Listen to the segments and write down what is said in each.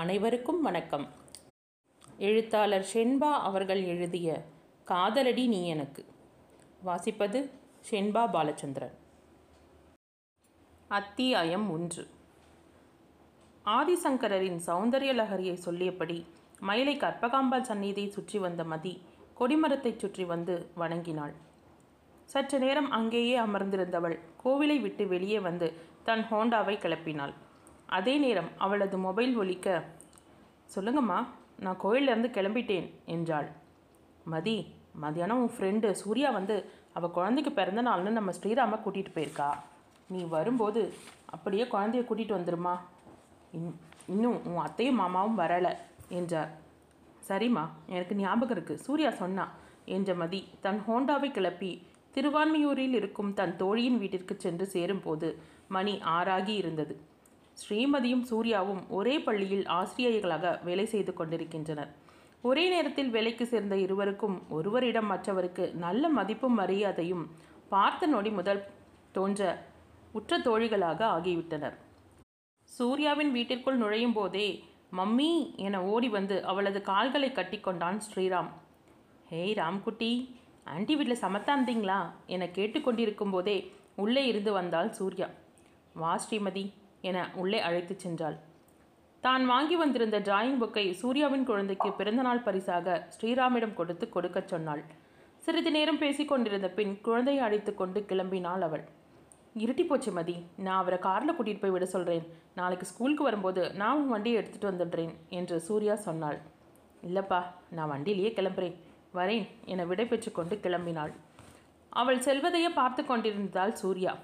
அனைவருக்கும் வணக்கம். எழுத்தாளர் ஷென்பா அவர்கள் எழுதிய காதலடி நீ எனக்கு. வாசிப்பது ஷென்பா பாலச்சந்திரன். அத்தியாயம் 1. ஆதிசங்கரரின் சௌந்தரிய லஹரியை சொல்லியபடி மயிலை கற்பகாம்பாள் சன்னீதை சுற்றி வந்த மதி கொடிமரத்தை சுற்றி வந்து வணங்கினாள். சற்று நேரம் அங்கேயே அமர்ந்திருந்தவள் கோவிலை விட்டு வெளியே வந்து தன் ஹோண்டாவை கிளப்பினாள். அதே நேரம் அவளது மொபைல் ஒலிக்க, "சொல்லுங்கம்மா, நான் கோயிலேருந்து கிளம்பிட்டேன்" என்றாள். "மதி, மதியானம் உன் ஃப்ரெண்டு சூர்யா வந்து அவள் குழந்தைக்கு பிறந்த நாள்னு நம்ம ஸ்ரீராமை கூட்டிகிட்டு போயிருக்கா. நீ வரும்போது அப்படியே குழந்தைய கூட்டிகிட்டு வந்துடுமா. இன்னும் உன் அத்தையும் மாமாவும் வரலை" என்றார். "சரிம்மா, எனக்கு ஞாபகம் இருக்குது, சூர்யா சொன்னா" என்ற மதி தன் ஹோண்டாவை கிளப்பி திருவான்மையூரில் இருக்கும் தன் தோழியின் வீட்டிற்கு சென்று சேரும்போது மணி 6 இருந்தது. ஸ்ரீமதியும் சூர்யாவும் ஒரே பள்ளியில் ஆசிரியர்களாக வேலை செய்து கொண்டிருக்கின்றனர். ஒரே நேரத்தில் வேலைக்கு சேர்ந்த இருவருக்கும் ஒருவரிடம் மற்றவருக்கு நல்ல மதிப்பும் மரியாதையும் பார்த்த நொடி முதல் தோன்ற உற்ற தோழிகளாக ஆகிவிட்டனர். சூர்யாவின் வீட்டிற்குள் நுழையும் போதே "மம்மி" என ஓடி வந்து அவளது கால்களை கட்டி கொண்டான் ஸ்ரீராம். "ஹேய் ராம்குட்டி, ஆண்டி வீட்டில் சமத்தாந்தீங்களா?" என கேட்டுக்கொண்டிருக்கும் போதே உள்ளே இருந்து வந்தாள் சூர்யா. "வா ஸ்ரீமதி" என உள்ளே அழைத்து சென்றாள். தான் வாங்கி வந்திருந்த டிராயிங் புக்கை சூர்யாவின் குழந்தைக்கு பிறந்தநாள் பரிசாக ஸ்ரீராமிடம் கொடுக்க சொன்னாள். சிறிது நேரம் பேசி கொண்டிருந்த பின் குழந்தையை அழைத்து கொண்டு கிளம்பினாள் அவள். "இருட்டி போச்சு மதி, நான் அவரை காரில் கூட்டிகிட்டு போய் விட சொல்கிறேன். நாளைக்கு ஸ்கூலுக்கு வரும்போது நான் உன் வண்டியை எடுத்துகிட்டு வந்துடுறேன்" என்று சூர்யா சொன்னாள். "இல்லைப்பா, நான் வண்டியிலேயே கிளம்புறேன், வரேன்" என விடைபெற்று கொண்டு கிளம்பினாள். அவள் செல்வதையே பார்த்து கொண்டிருந்தாள் சூர்யா.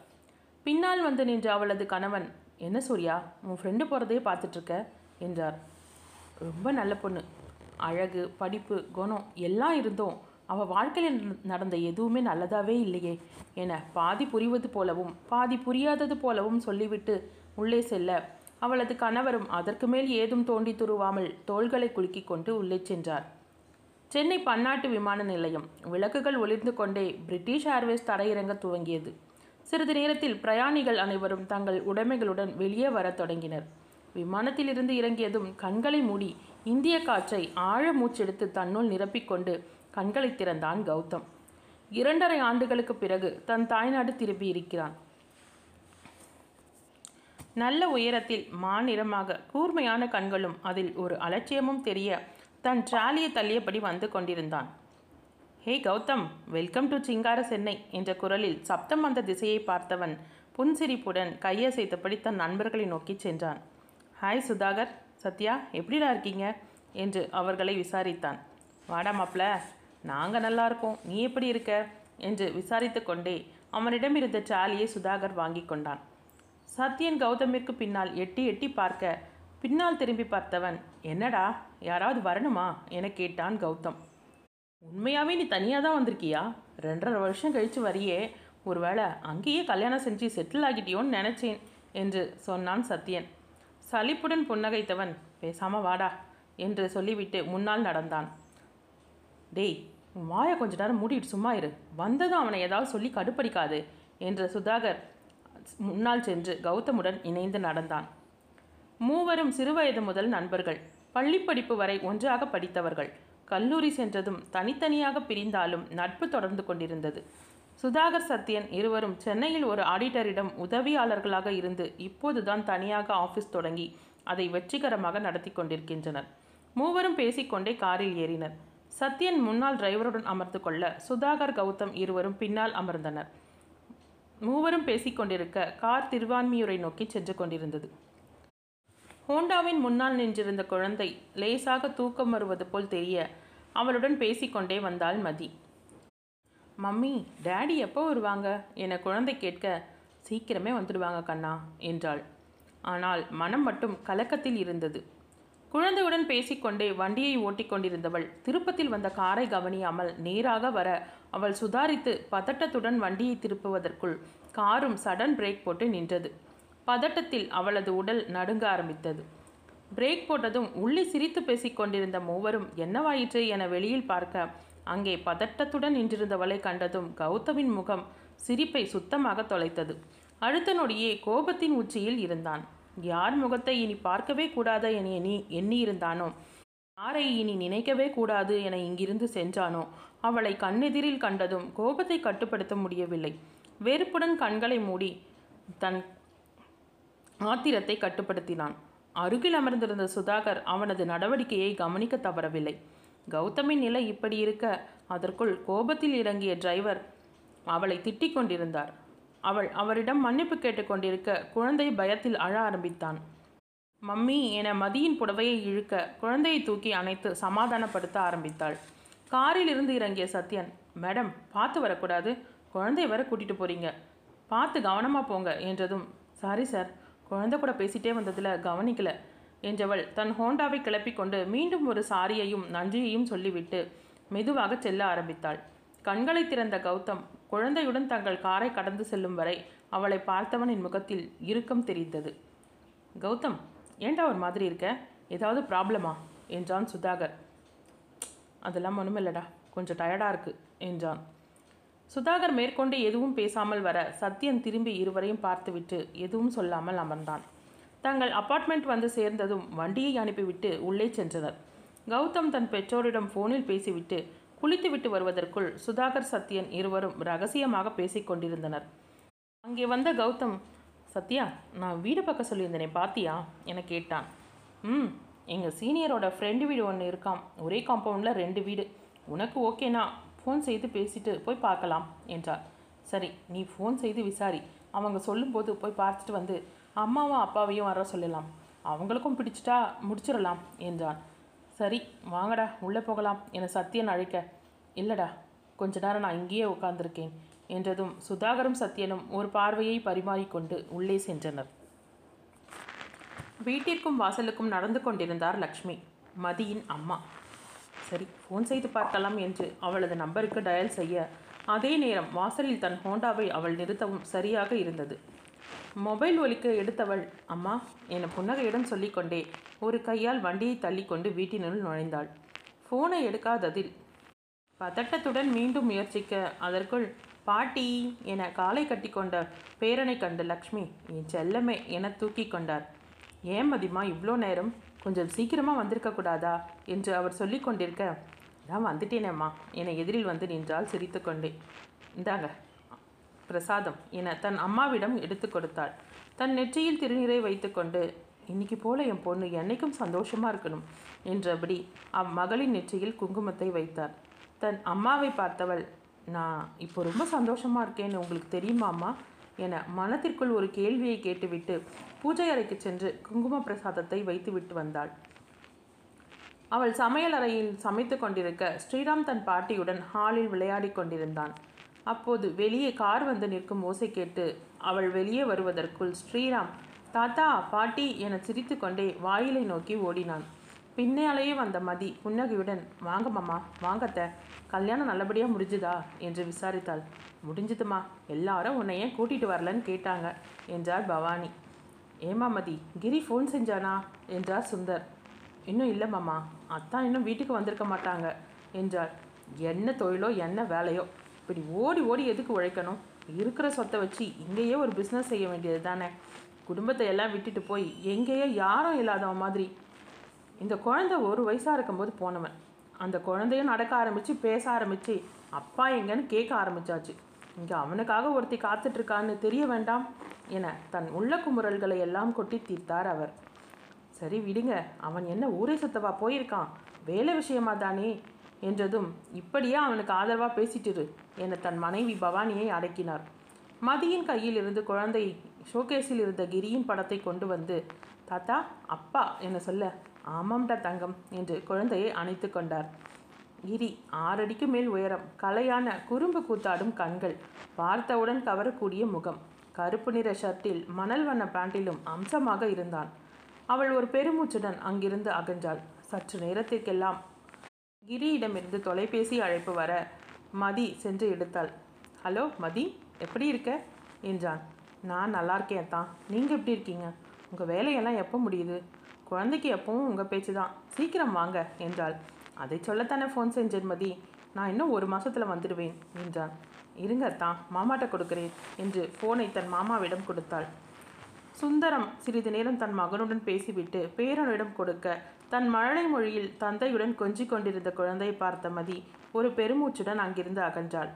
பின்னால் வந்து நின்ற அவளது கணவன், "என்ன சூர்யா, உன் ஃப்ரெண்டு போகிறதையே பார்த்துட்ருக்க" என்றார். "ரொம்ப நல்ல பொண்ணு, அழகு, படிப்பு, குணம் எல்லாம் இருந்தோம் அவள் வாழ்க்கையில் நடந்த எதுவுமே நல்லதாகவே இல்லையே" என பாதி புரிவது போலவும் பாதி புரியாதது போலவும் சொல்லிவிட்டு உள்ளே செல்ல அவளது கணவரும் அதற்கு மேல் ஏதும் தோண்டி துருவாமல் தோள்களை குலுக்கி கொண்டு உள்ளே சென்றார். சென்னை பன்னாட்டு விமான நிலையம். விளக்குகள் ஒளிர்ந்து கொண்டே பிரிட்டிஷ் ஏர்வேஸ் தரையிறங்க துவங்கியது. சிறிது நேரத்தில் பிரயாணிகள் அனைவரும் தங்கள் உடைமைகளுடன் வெளியே வரத் தொடங்கினர். விமானத்திலிருந்து இறங்கியதும் கண்களை மூடி இந்திய காற்றை ஆழ மூச்செடுத்து தன்னுள் நிரப்பிக்கொண்டு கண்களை திறந்தான் கௌதம். 2.5 ஆண்டுகளுக்கு பிறகு தன் தாய்நாடு திரும்பி இருக்கிறான். நல்ல உயரத்தில் மாநிறமாக கூர்மையான கண்களும் அதில் ஒரு அலட்சியமும் தெரிய தன் டிராலியை தள்ளியபடி வந்து கொண்டிருந்தான். "ஹே கௌதம், வெல்கம் டு சிங்கார சென்னை" என்ற குரலில் சப்தம் அந்த திசையை பார்த்தவன் புன்சிரிப்புடன் கையசைத்தபடி தன் நண்பர்களை நோக்கி சென்றான். "ஹாய் சுதாகர், சத்யா, எப்படிடா இருக்கீங்க?" என்று அவர்களை விசாரித்தான். "வாடா மாப்ள, நாங்கள் நல்லா இருக்கோம், நீ எப்படி இருக்க?" என்று விசாரித்து கொண்டே அவனிடமிருந்த டிராலியை சுதாகர் வாங்கி கொண்டான். சத்யன் கௌதமிற்கு பின்னால் எட்டி பார்க்க பின்னால் திரும்பி பார்த்தவன், "என்னடா, யாராவது வரணுமா?" என கேட்டான் கௌதம். "உண்மையாகவே நீ தனியாக தான் வந்திருக்கியா? 2.5 வருஷம் கழித்து வரையே, ஒருவேளை அங்கேயே கல்யாணம் செஞ்சு செட்டில் ஆகிட்டியோன்னு நினச்சேன்" என்று சொன்னான் சத்யன். சலிப்புடன் புன்னகைத்தவன், "பேசாமல் வாடா" என்று சொல்லிவிட்டு முன்னால் நடந்தான். "டேய், வாயை கொஞ்ச நேரம் மூடிட்டு சும்மா இரு, வந்ததும் அவனை ஏதாவது சொல்லி கடுப்படிக்காது" என்று சுதாகர் முன்னால் சென்று கௌதமுடன் இணைந்து நடந்தான். மூவரும் சிறுவயது முதல் நண்பர்கள். பள்ளிப்படிப்பு வரை ஒன்றாக படித்தவர்கள். கல்லூரி சென்றதும் தனித்தனியாக பிரிந்தாலும் நட்பு தொடர்ந்து கொண்டிருந்தது. சுதாகர் சத்யன் இருவரும் சென்னையில் ஒரு ஆடிட்டரிடம் உதவியாளர்களாக இருந்து இப்போதுதான் தனியாக ஆஃபீஸ் தொடங்கி அதை வெற்றிகரமாக நடத்தி கொண்டிருக்கின்றனர். மூவரும் பேசிக்கொண்டே காரில் ஏறினர். சத்யன் முன்னால் டிரைவருடன் அமர்ந்து கொள்ள சுதாகர் கௌதம் இருவரும் பின்னால் அமர்ந்தனர். மூவரும் பேசிக்கொண்டிருக்க கார் திருவான்மையூரை நோக்கி சென்று கொண்டிருந்தது. ஹோண்டாவின் முன்னால் நின்றிருந்த குழந்தை லேசாக தூக்கம் வருவது போல் தெரிய அவளுடன் பேசிக்கொண்டே வந்தாள் மதி. "மம்மி, டேடி எப்போ வருவாங்க?" என குழந்தை கேட்க, "சீக்கிரமே வந்துடுவாங்க கண்ணா" என்றாள். ஆனால் மனம் மட்டும் கலக்கத்தில் இருந்தது. குழந்தையுடன் பேசிக்கொண்டே வண்டியை ஓட்டி கொண்டிருந்தவள் திருப்பத்தில் வந்த காரை கவனியாமல் நேராக வர அவள் சுதாரித்து பதட்டத்துடன் வண்டியை திருப்புவதற்குள் காரும் சடன் பிரேக் போட்டு நின்றது. பதட்டத்தில் அவளது உடல் நடுங்க ஆரம்பித்தது. பிரேக் போட்டதும் உள்ளே சிரித்து பேசிக்கொண்டிருந்த மூவரும் என்னவாயிற்று என வெளியில் பார்க்க அங்கே பதட்டத்துடன் நின்றிருந்தவளை கண்டதும் கௌதமின் முகம் சிரிப்பை சுத்தமாக தொலைத்தது. அடுத்த நொடியே கோபத்தின் உச்சியில் இருந்தான். யார் முகத்தை இனி பார்க்கவே கூடாத என எண்ணியிருந்தானோ, யாரை இனி நினைக்கவே கூடாது என இங்கிருந்து சென்றானோ, அவளை கண்ணெதிரில் கண்டதும் கோபத்தை கட்டுப்படுத்த முடியவில்லை. வெறுப்புடன் கண்களை மூடி தன் ஆத்திரத்தை கட்டுப்படுத்தினான். அருகில் அமர்ந்திருந்த சுதாகர் அவனது நடவடிக்கையை கவனிக்க தவறவில்லை. கௌதமின் நிலை இப்படி இருக்க அதற்குள் கோபத்தில் இறங்கிய டிரைவர் அவளை திட்டிக் கொண்டிருந்தார். அவள் அவரிடம் மன்னிப்பு கேட்டுக்கொண்டிருக்க குழந்தை பயத்தில் அழ ஆரம்பித்தான். மம்மி என மதியின் புடவையை இழுக்க குழந்தையை தூக்கி அணைத்து சமாதானப்படுத்த ஆரம்பித்தாள். காரில் இருந்து இறங்கிய சத்யன், மேடம் பார்த்து வரக்கூடாது, குழந்தைய வர கூட்டிகிட்டு போகிறீங்க, பார்த்து கவனமாக போங்க என்றதும், சாரி சார், குழந்தை கூட பேசிகிட்டே வந்ததில் கவனிக்கலை என்றவள் தன் ஹோண்டாவை கிளப்பிக்கொண்டு மீண்டும் ஒரு சாரியையும் நன்றியையும் சொல்லிவிட்டு மெதுவாக செல்ல ஆரம்பித்தாள். கண்களை திறந்த கௌதம் குழந்தையுடன் தங்கள் காரை கடந்து செல்லும் வரை அவளை பார்த்தவனின் முகத்தில் இறுக்கம் தெரிந்தது. கௌதம், ஏண்டா ஒரு மாதிரி இருக்க, ஏதாவது ப்ராப்ளமா என்றான் சுதாகர். அதெல்லாம் ஒன்றுமில்லடா, கொஞ்சம் டயர்டாக இருக்குது என்றான். சுதாகர் மேற்கொண்டு எதுவும் பேசாமல் வர சத்யன் திரும்பி இருவரையும் பார்த்துவிட்டு எதுவும் சொல்லாமல் அமர்ந்தான். தங்கள் அப்பார்ட்மெண்ட் வந்து சேர்ந்ததும் வண்டியை அனுப்பிவிட்டு உள்ளே சென்றனர். கௌதம் தன் பெற்றோரிடம் ஃபோனில் பேசிவிட்டு குளித்துவிட்டு வருவதற்குள் சுதாகர் சத்யன் இருவரும் ரகசியமாக பேசிக்கொண்டிருந்தனர். அங்கே வந்த கௌதம், சத்யா நான் வீடு பக்கம் சொல்லியிருந்தேனே பாத்தியா என கேட்டான். எங்கள் சீனியரோட ஃப்ரெண்டு வீடு ஒன்று இருக்காம், ஒரே காம்பவுண்டில் 2 வீடு, உனக்கு ஓகேனா ஃபோன் செய்து பேசிட்டு போய் பார்க்கலாம் என்றார். சரி, நீ ஃபோன் செய்து விசாரி, அவங்க சொல்லும்போது போய் பார்த்துட்டு வந்து அம்மாவும் அப்பாவையும் வர சொல்லலாம், அவங்களுக்கும் பிடிச்சிட்டா முடிச்சிடலாம் என்றான். சரி வாங்கடா உள்ளே போகலாம் என சத்யன் அழைக்க, இல்லடா கொஞ்ச நேரம் நான் இங்கேயே உட்கார்ந்துருக்கேன் என்றதும் சுதாகரும் சத்யனும் ஒரு பார்வையை பரிமாறிக்கொண்டு உள்ளே சென்றனர். வீட்டிற்கும் வாசலுக்கும் நடந்து கொண்டிருந்தார் லக்ஷ்மி, மதியின் அம்மா. சரி ஃபோன் செய்து பார்க்கலாம் என்று அவளது நம்பருக்கு டயல் செய்ய அதே நேரம் வாசலில் தன் ஹோண்டாவை அவள் நிறுத்தவும் சரியாக இருந்தது. மொபைல் ஒலிக்க எடுத்தவள் அம்மா என புன்னகையுடன் சொல்லிக்கொண்டே ஒரு கையால் வண்டியை தள்ளிக்கொண்டு வீட்டினுள் நுழைந்தாள். ஃபோனை எடுக்காததில் பதட்டத்துடன் மீண்டும் முயற்சிக்க அதற்குள் பாட்டி என காலை கட்டி கொண்ட பேரனை கண்டு லக்ஷ்மி, என் செல்லமே என தூக்கி கொண்டார். ஏன் மதிமா இவ்வளோ நேரம், கொஞ்சம் சீக்கிரமாக வந்திருக்கக்கூடாதா என்று அவர் சொல்லி கொண்டிருக்க, நான் வந்துட்டேனேம்மா என எதிரில் வந்து நின்றால் சிரித்து கொண்டே. இந்தாங்க பிரசாதம் என தன் அம்மாவிடம் எடுத்து கொடுத்தாள். தன் நெற்றியில் திருநீரை வைத்துக்கொண்டு, இன்னைக்கு போல என் பொண்ணு என்னைக்கும் சந்தோஷமாக இருக்கணும் என்றபடி அம்மகளின் நெற்றியில் குங்குமத்தை வைத்தார். தன் அம்மாவை பார்த்தவள், நான் இப்போ ரொம்ப சந்தோஷமாக இருக்கேன்னு உங்களுக்கு தெரியுமாம்மா என மனத்திற்குள் ஒரு கேள்வியை கேட்டுவிட்டு பூஜை அறைக்கு சென்று குங்கும பிரசாதத்தை வைத்துவிட்டு வந்தாள். அவள் சமையல் அறையில் சமைத்து கொண்டிருக்க ஸ்ரீராம் தன் பாட்டியுடன் ஹாலில் விளையாடி கொண்டிருந்தான். அப்போது வெளியே கார் வந்து நிற்கும் ஓசை கேட்டு அவள் வெளியே வருவதற்குள் ஸ்ரீராம், தாத்தா பாட்டி என சிரித்து கொண்டே வாயிலை நோக்கி ஓடினான். பின்னாலேயே வந்த மதி புன்னகையுடன், வாங்க மாமா வாங்கத்த, கல்யாணம் நல்லபடியாக முடிஞ்சுதா என்று விசாரித்தாள். முடிஞ்சுதுமா, எல்லாரும் உன்னையே கூட்டிகிட்டு வரலன்னு கேட்டாங்க என்றார் பவானி. ஏமா மதி, கிரி ஃபோன் செஞ்சானா என்றார் சுந்தர். இன்னும் இல்லை மாமா, அத்தான் இன்னும் வீட்டுக்கு வந்திருக்க மாட்டாங்க என்றார். என்ன தொழிலோ என்ன வேலையோ, இப்படி ஓடி ஓடி எதுக்கு உழைக்கணும், இருக்கிற சொத்தை வச்சு இங்கேயே ஒரு பிஸ்னஸ் செய்ய வேண்டியது தானே, குடும்பத்தை எல்லாம் விட்டுட்டு போய் எங்கேயோ யாரும் இல்லாதவன் மாதிரி. இந்த குழந்தை 1 வயசாக இருக்கும்போது போனவன், அந்த குழந்தையும் நடக்க ஆரம்பித்து பேச ஆரம்பித்து அப்பா எங்கன்னு கேட்க ஆரம்பித்தாச்சு, இங்கே அவனுக்காக ஒருத்தி காத்துட்ருக்கான்னு தெரிய வேண்டாம் என தன் உள்ள குமுறல்களை எல்லாம் கொட்டி தீர்த்தார் அவர். சரி விடுங்க, அவன் என்ன ஊரை சுத்தவா போயிருக்கான், வேலை விஷயமா தானே என்றதும், இப்படியே அவனுக்கு ஆதரவாக பேசிட்டுரு என தன் மனைவி பவானியை அடக்கினார். மதியின் கையில் இருந்து குழந்தை ஷோகேஸில் இருந்த கிரியின் படத்தை கொண்டு வந்து, தாத்தா அப்பா என சொல்ல, ஆமாம்டா தங்கம் என்று குழந்தையை அணைத்து கொண்டார். கிரி 6 அடிக்கு மேல் உயரம், கலையான குறும்பு கூத்தாடும் கண்கள், பார்த்தவுடன் கவரக்கூடிய முகம், கருப்பு நிற ஷர்ட்டில் மணல் வண்ண பேண்டிலும் அம்சமாக இருந்தான். அவள் ஒரு பெருமூச்சுடன் அங்கிருந்து அகன்றாள். சற்று நேரத்திற்கெல்லாம் கிரியிடமிருந்து தொலைபேசி அழைப்பு வர மதி சென்று எடுத்தாள். ஹலோ மதி, எப்படி இருக்க என்றான். நான் நல்லா இருக்கேன் தான், நீங்கள் எப்படி இருக்கீங்க, உங்கள் வேலையெல்லாம் எப்போ முடியுது, குழந்தைக்கு எப்பவும் உங்கள் பேச்சு தான், சீக்கிரம் வாங்க என்றாள். அதை சொல்லத்தானே ஃபோன் செஞ்சேன் மதி, நான் இன்னும் 1 மாதத்தில் வந்துடுவேன் என்றான். இருங்க தான் மாமாட்ட கொடுக்குறேன் என்று ஃபோனை தன் மாமாவிடம் கொடுத்தாள். சுந்தரம் சிறிது நேரம் தன் மகனுடன் பேசிவிட்டு பேரனிடம் கொடுக்க தன் மழலை மொழியில் தந்தையுடன் கொஞ்சி கொண்டிருந்த குழந்தையை பார்த்த மதி ஒரு பெருமூச்சுடன் அங்கிருந்து அகன்றாள்.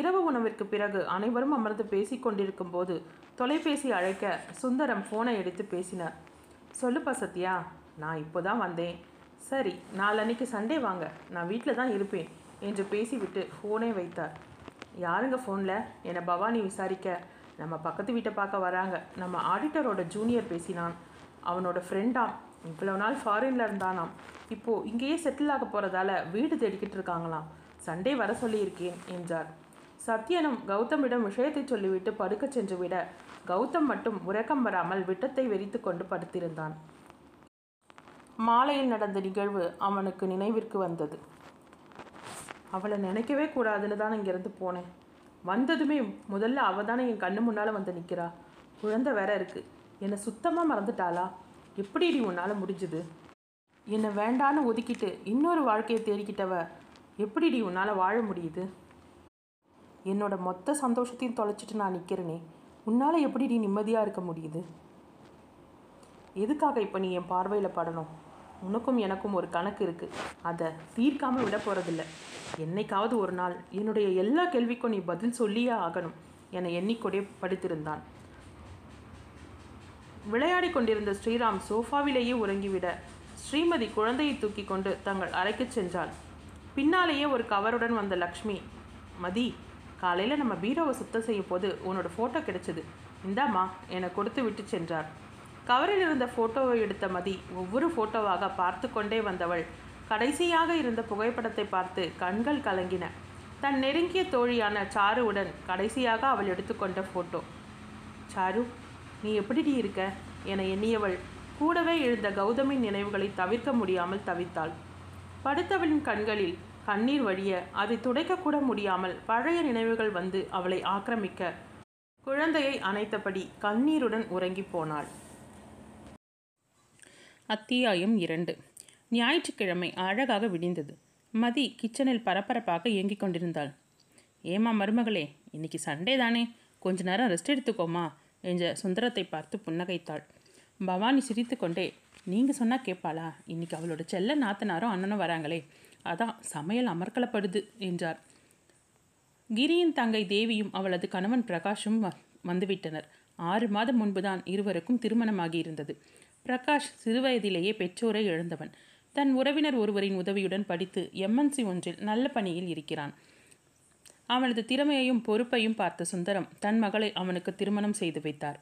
இரவு உணவிற்கு பிறகு அனைவரும் அமர்ந்து பேசி கொண்டிருக்கும் போது தொலைபேசி அழைக்க சுந்தரம் ஃபோனை எடுத்து பேசினார். சொல்லுப்பா சத்யா, நான் இப்போ தான் வந்தேன். சரி, நாளன்னைக்கு சண்டே வாங்க, நான் வீட்டில் தான் இருப்பேன் என்று பேசிவிட்டு ஃபோனை வைத்தார். யாருங்க ஃபோனில்? என பவானி விசாரிக்க, நம்ம பக்கத்து வீட்டை பார்க்க வராங்க, நம்ம ஆடிட்டரோட ஜூனியர் பேசினான், அவனோட ஃப்ரெண்டாம், இவ்வளோ நாள் ஃபாரினில் இருந்தானாம், இப்போது இங்கேயே செட்டில் ஆக போகிறதால வீடு தேடிக்கிட்டு இருக்காங்களாம், சண்டே வர சொல்லியிருக்கேன் என்றார். சத்யனும் கௌதமிடம் விஷயத்தை சொல்லிவிட்டு படுக்க சென்று விட கௌதம் மட்டும் உறக்கம் வராமல் விட்டத்தை வெறித்து கொண்டு படுத்திருந்தான். மாலையில் நடந்த நிகழ்வு அவனுக்கு நினைவிற்கு வந்தது. அவளை நினைக்கவே கூடாதுன்னு தான் இங்கேருந்து போனேன், வந்ததுமே முதல்ல அவள் தானே என் கண்ணு முன்னால் வந்து நிற்கிறா, குழந்தை வேற இருக்குது, என்னை சுத்தமாக மறந்துட்டாளா, எப்படி நீ உன்னால் முடிஞ்சுது, என்னை வேண்டான்னு ஒதுக்கிட்டு இன்னொரு வாழ்க்கையை தேடிக்கிட்டவ எப்படி நீ உன்னால் வாழ முடியுது, என்னோட மொத்த சந்தோஷத்தையும் தொலைச்சிட்டு நான் நிற்கிறேனே, உன்னால் எப்படி நீ நிம்மதியாக இருக்க முடியுது, எதுக்காக இப்போ நீ என் பார்வையில் படணும், உனக்கும் எனக்கும் ஒரு கணக்கு இருக்குது, அதை தீர்க்காமல் விட போகிறதில்ல, என்னைக்காவது ஒரு நாள் என்னுடைய எல்லா கேள்விக்கும் நீ பதில் சொல்லியே ஆகணும் என எண்ணிக்கொடே படுத்திருந்தான். விளையாடி கொண்டிருந்த ஸ்ரீராம் சோஃபாவிலேயே உறங்கிவிட ஸ்ரீமதி குழந்தையை தூக்கி கொண்டு தங்கள் அறைக்கு சென்றாள். பின்னாலேயே ஒரு கவருடன் வந்த லக்ஷ்மி, மதி, காலையில் நம்ம பீரோவை சுத்தம் செய்யும் போது உன்னோட ஃபோட்டோ கிடைச்சது, இந்தாம்மா என கொடுத்து விட்டு சென்றார். கவரில் இருந்த ஃபோட்டோவை எடுத்த மதி ஒவ்வொரு ஃபோட்டோவாக பார்த்து கொண்டே வந்தவள் கடைசியாக இருந்த புகைப்படத்தை பார்த்து கண்கள் கலங்கின. தன் நெருங்கிய தோழியான சாருவுடன் கடைசியாக அவள் எடுத்துக்கொண்ட ஃபோட்டோ. சாரு, நீ எப்படி இருக்க என எண்ணியவள் கூடவே எழுந்த கௌதமின் நினைவுகளை தவிர்க்க முடியாமல் தவித்தாள். படுத்தவளின் கண்களில் கண்ணீர் வழிய அதை துடைக்கக்கூட முடியாமல் பழைய நினைவுகள் வந்து அவளை ஆக்கிரமிக்க குழந்தையை அணைத்தபடி கண்ணீருடன் உறங்கி போனாள். அத்தியாயம் 2. ஞாயிற்றுக்கிழமை அழகாக விடிந்தது. மதி கிச்சனில் பரபரப்பாக இயங்கிக் கொண்டிருந்தாள். ஏமா மருமகளே, இன்னைக்கு சண்டே தானே, கொஞ்ச நேரம் ரெஸ்ட் எடுத்துக்கோமா என்ற சுந்தரத்தை பார்த்து புன்னகைத்தாள். பவானி சிரித்து கொண்டே, நீங்கள் சொன்னால் கேட்பாளா, இன்னைக்கு அவளோட செல்ல நாத்தனாரும் அண்ணனும் வராங்களே, அதான் சமையல் அமர்க்கலப்படுது என்றார். கிரியின் தங்கை தேவியும் அவளது கணவன் பிரகாஷும் வந்துவிட்டனர். 6 மாதம் முன்புதான் இருவருக்கும் திருமணமாகி இருந்தது. பிரகாஷ் சிறுவயதிலேயே பெற்றோரை இழந்தவன். தன் உறவினர் ஒருவரின் உதவியுடன் படித்து MNC ஒன்றில் நல்ல பணியில் இருக்கிறான். அவனது திறமையையும் பொறுப்பையும் பார்த்த சுந்தரம் தன் மகளை அவனுக்கு திருமணம் செய்து வைத்தார்.